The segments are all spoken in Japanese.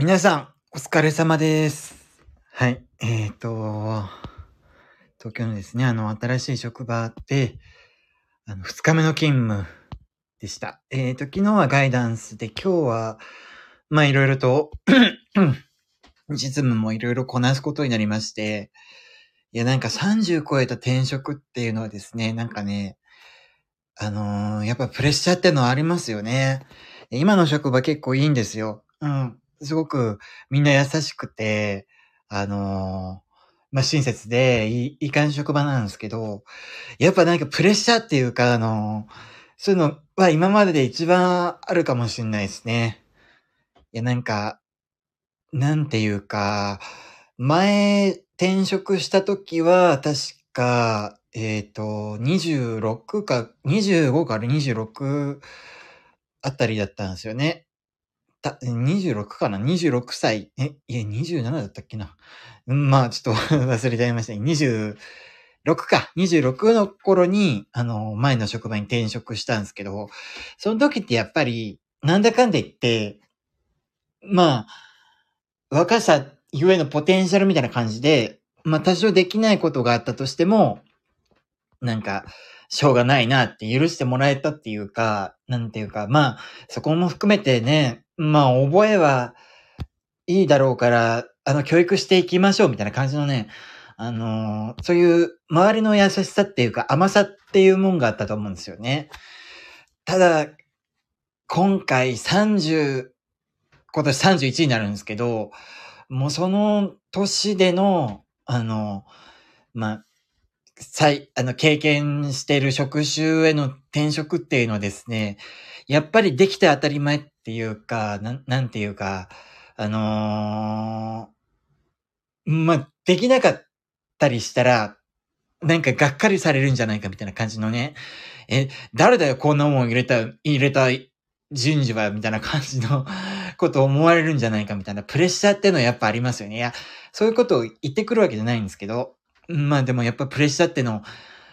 皆さん、お疲れ様です。はい。東京のですね、新しい職場で、2日目の勤務でした。昨日はガイダンスで、今日は、いろいろと、実務もいろいろこなすことになりまして、いや、30超えた転職っていうのはですね、やっぱプレッシャーってのはありますよね。今の職場結構いいんですよ。すごくみんな優しくて、親切でいい感じ職場なんですけど、やっぱプレッシャーっていうか、そういうのは今までで一番あるかもしれないですね。いや、前転職した時は確か、26あたりだったんですよね。26歳。27だったっけな。ちょっと忘れちゃいました。26の頃に、前の職場に転職したんですけど、その時ってやっぱり、なんだかんだ言って、若さゆえのポテンシャルみたいな感じで、多少できないことがあったとしても、しょうがないなって許してもらえたっていうか、そこも含めてね、覚えはいいだろうから、教育していきましょうみたいな感じのね、そういう周りの優しさっていうか甘さっていうもんがあったと思うんですよね。ただ、今回今年31になるんですけど、もうその年での、経験している職種への転職っていうのはですね、やっぱりできて当たり前っていうか、できなかったりしたら、がっかりされるんじゃないかみたいな感じのね、誰だよこんなもん入れた人事はみたいな感じのことを思われるんじゃないかみたいなプレッシャーっていうのはやっぱありますよね。いや、そういうことを言ってくるわけじゃないんですけど、でもやっぱプレッシャーっての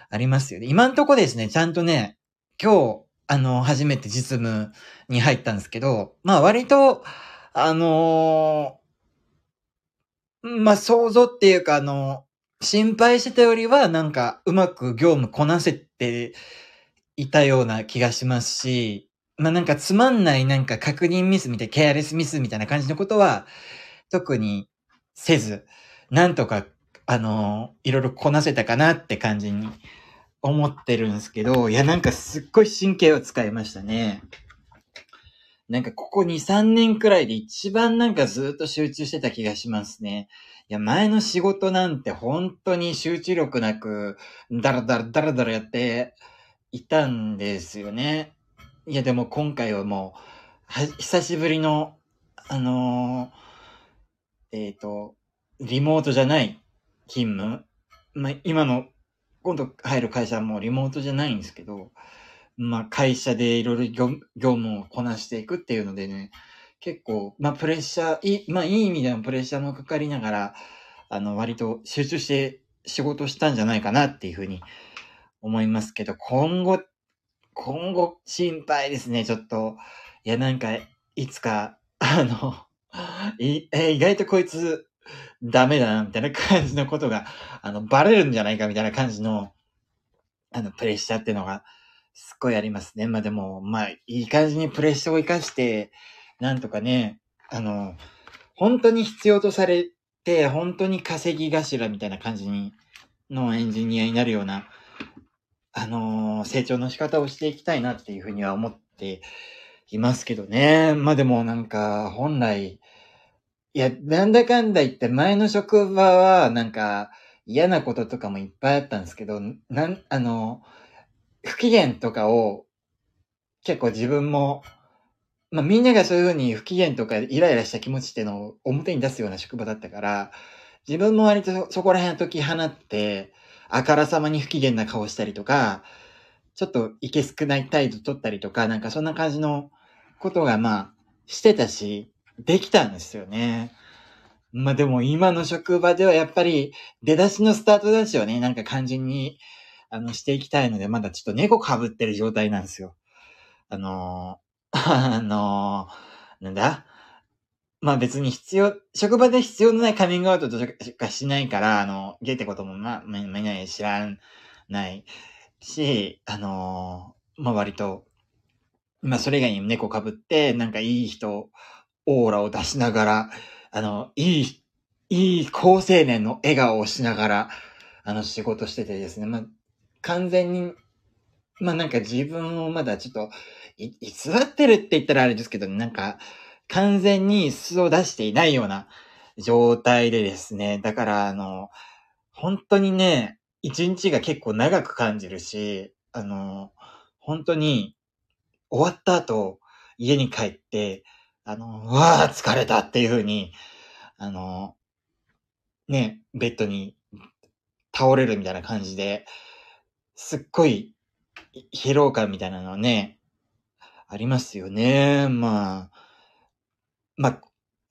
ありますよね。今んとこですね、ちゃんとね、今日、初めて実務に入ったんですけど、割と、想像っていうか、心配してたよりは、うまく業務こなせていたような気がしますし、つまんない確認ミスみたいな、ケアレスミスみたいな感じのことは、特にせず、なんとか、いろいろこなせたかなって感じに思ってるんですけど、いや、すっごい神経を使いましたね。ここ 2,3 年くらいで一番ずっと集中してた気がしますね。いや、前の仕事なんて本当に集中力なく、だらだらやっていたんですよね。いや、でも今回はもう、久しぶりの、リモートじゃない、勤務、今度入る会社はもうリモートじゃないんですけど、会社でいろいろ業務をこなしていくっていうのでね、結構、プレッシャー、いい意味でのプレッシャーもかかりながら、割と集中して仕事したんじゃないかなっていうふうに思いますけど、今後心配ですね、ちょっと。いや、いつか、意外とこいつ、ダメだなみたいな感じのことがバレるんじゃないかみたいな感じのプレッシャーっていうのがすっごいありますね。でもいい感じにプレッシャーを生かしてなんとかね、本当に必要とされて本当に稼ぎ頭みたいな感じのエンジニアになるような成長の仕方をしていきたいなっていうふうには思っていますけどね。でも本来いや、なんだかんだ言って前の職場は嫌なこととかもいっぱいあったんですけど、不機嫌とかを結構自分も、みんながそういうふうに不機嫌とかイライラした気持ちっていうのを表に出すような職場だったから、自分も割とそこら辺解き放って、あからさまに不機嫌な顔したりとか、ちょっといけすくない態度取ったりとか、そんな感じのことがしてたし、できたんですよね。でも今の職場ではやっぱり出だしのスタートダッシュをね、肝心にしていきたいので、まだちょっと猫かぶってる状態なんですよ。まあ別に職場で必要のないカミングアウトとかしないから、ゲイってこともまあ知らないし、まあ割と、まあそれ以外に猫被って、なんかいい人、オーラを出しながら、いい高青年の笑顔をしながら、仕事しててですね、まあ完全に、まあなんか自分をまだちょっと、偽ってるって言ったらあれですけど、なんか、完全に素を出していないような状態でですね。だから、本当にね、一日が結構長く感じるし、本当に終わった後、家に帰って、わー疲れたっていう風に、ね、ベッドに倒れるみたいな感じで、すっごい疲労感みたいなのね、ありますよね。まあ、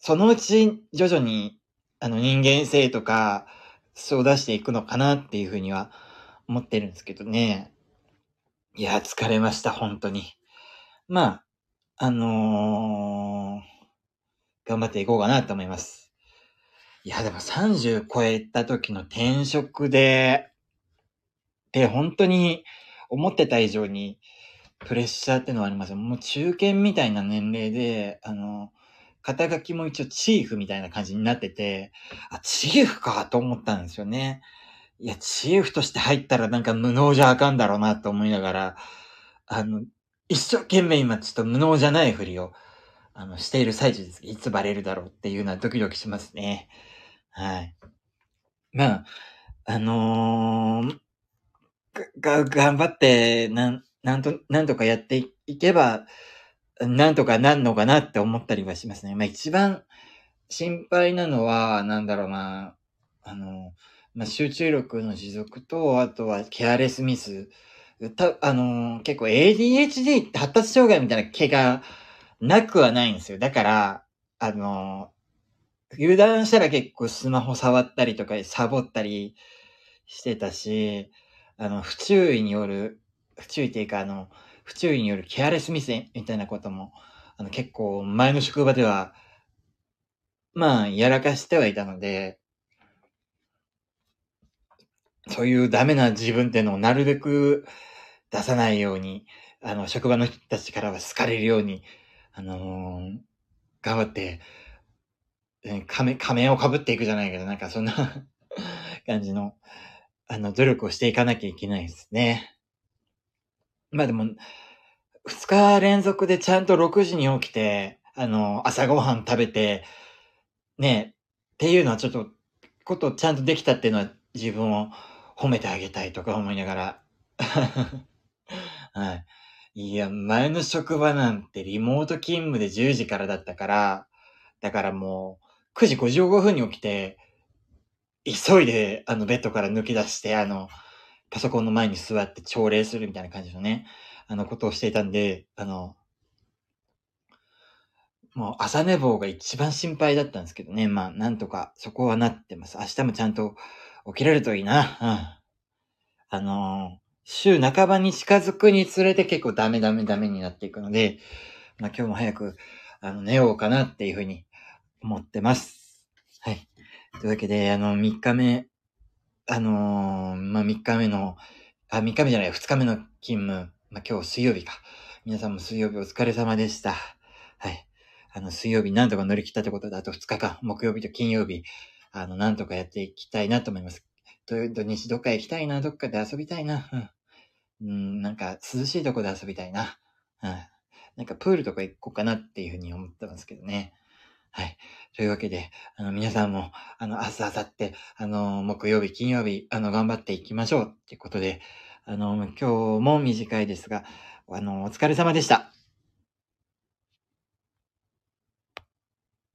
そのうち徐々に人間性とか素を出していくのかなっていうふうには思ってるんですけどね。いや、疲れました、本当に。まあ、頑張っていこうかなと思います。いや、でも30超えた時の転職で本当に思ってた以上にプレッシャーってのはありますよ。もう中堅みたいな年齢で、肩書きも一応チーフみたいな感じになってて、あ、チーフかと思ったんですよね。いや、チーフとして入ったらなんか無能じゃあかんだろうなと思いながら、一生懸命今ちょっと無能じゃないふりを、している最中です。いつバレるだろうっていうのはドキドキしますね。はい。まあ、頑張って、なんとかやっていけば、なんとかなんのかなって思ったりはしますね。まあ一番心配なのは、なんだろうな、まあ、集中力の持続と、あとはケアレスミス。結構 ADHD って発達障害みたいな気がなくはないんですよ。だから、油断したら結構スマホ触ったりとかサボったりしてたし、不注意によるケアレスミスみたいなことも、結構前の職場では、まあ、やらかしてはいたので、そういうダメな自分っていうのをなるべく出さないように、職場の人たちからは好かれるように、頑張って、仮面を被っていくじゃないけど、なんかそんな感じの、努力をしていかなきゃいけないですね。まあでも、2日連続でちゃんと6時に起きて、朝ごはん食べて、ね、っていうのはちょっと、ことをちゃんとできたっていうのは自分を褒めてあげたいとか思いながら。はい。いや、前の職場なんてリモート勤務で10時からだったから、だからもう9時55分に起きて、急いでベッドから抜け出して、パソコンの前に座って朝礼するみたいな感じのね、ことをしていたんで、もう朝寝坊が一番心配だったんですけどね。まあ、なんとかそこはなってます。明日もちゃんと起きれるといいな。うん、週半ばに近づくにつれて結構ダメになっていくので、まあ今日も早く、寝ようかなっていうふうに思ってます。はい。というわけで、3日目、まあ、2日目の勤務。まあ、今日水曜日か。皆さんも水曜日お疲れ様でした。はい。水曜日なんとか乗り切ったってことで、あと2日間、木曜日と金曜日、なんとかやっていきたいなと思います。土日どっか行きたいな、どっかで遊びたいな。うん、なんか涼しいとこで遊びたいな。うん。なんかプールとか行こうかなっていうふうに思ってますけどね。はい。というわけで、皆さんも、明日、明後日、木曜日、金曜日、頑張っていきましょうってことで、今日も短いですが、お疲れ様でした。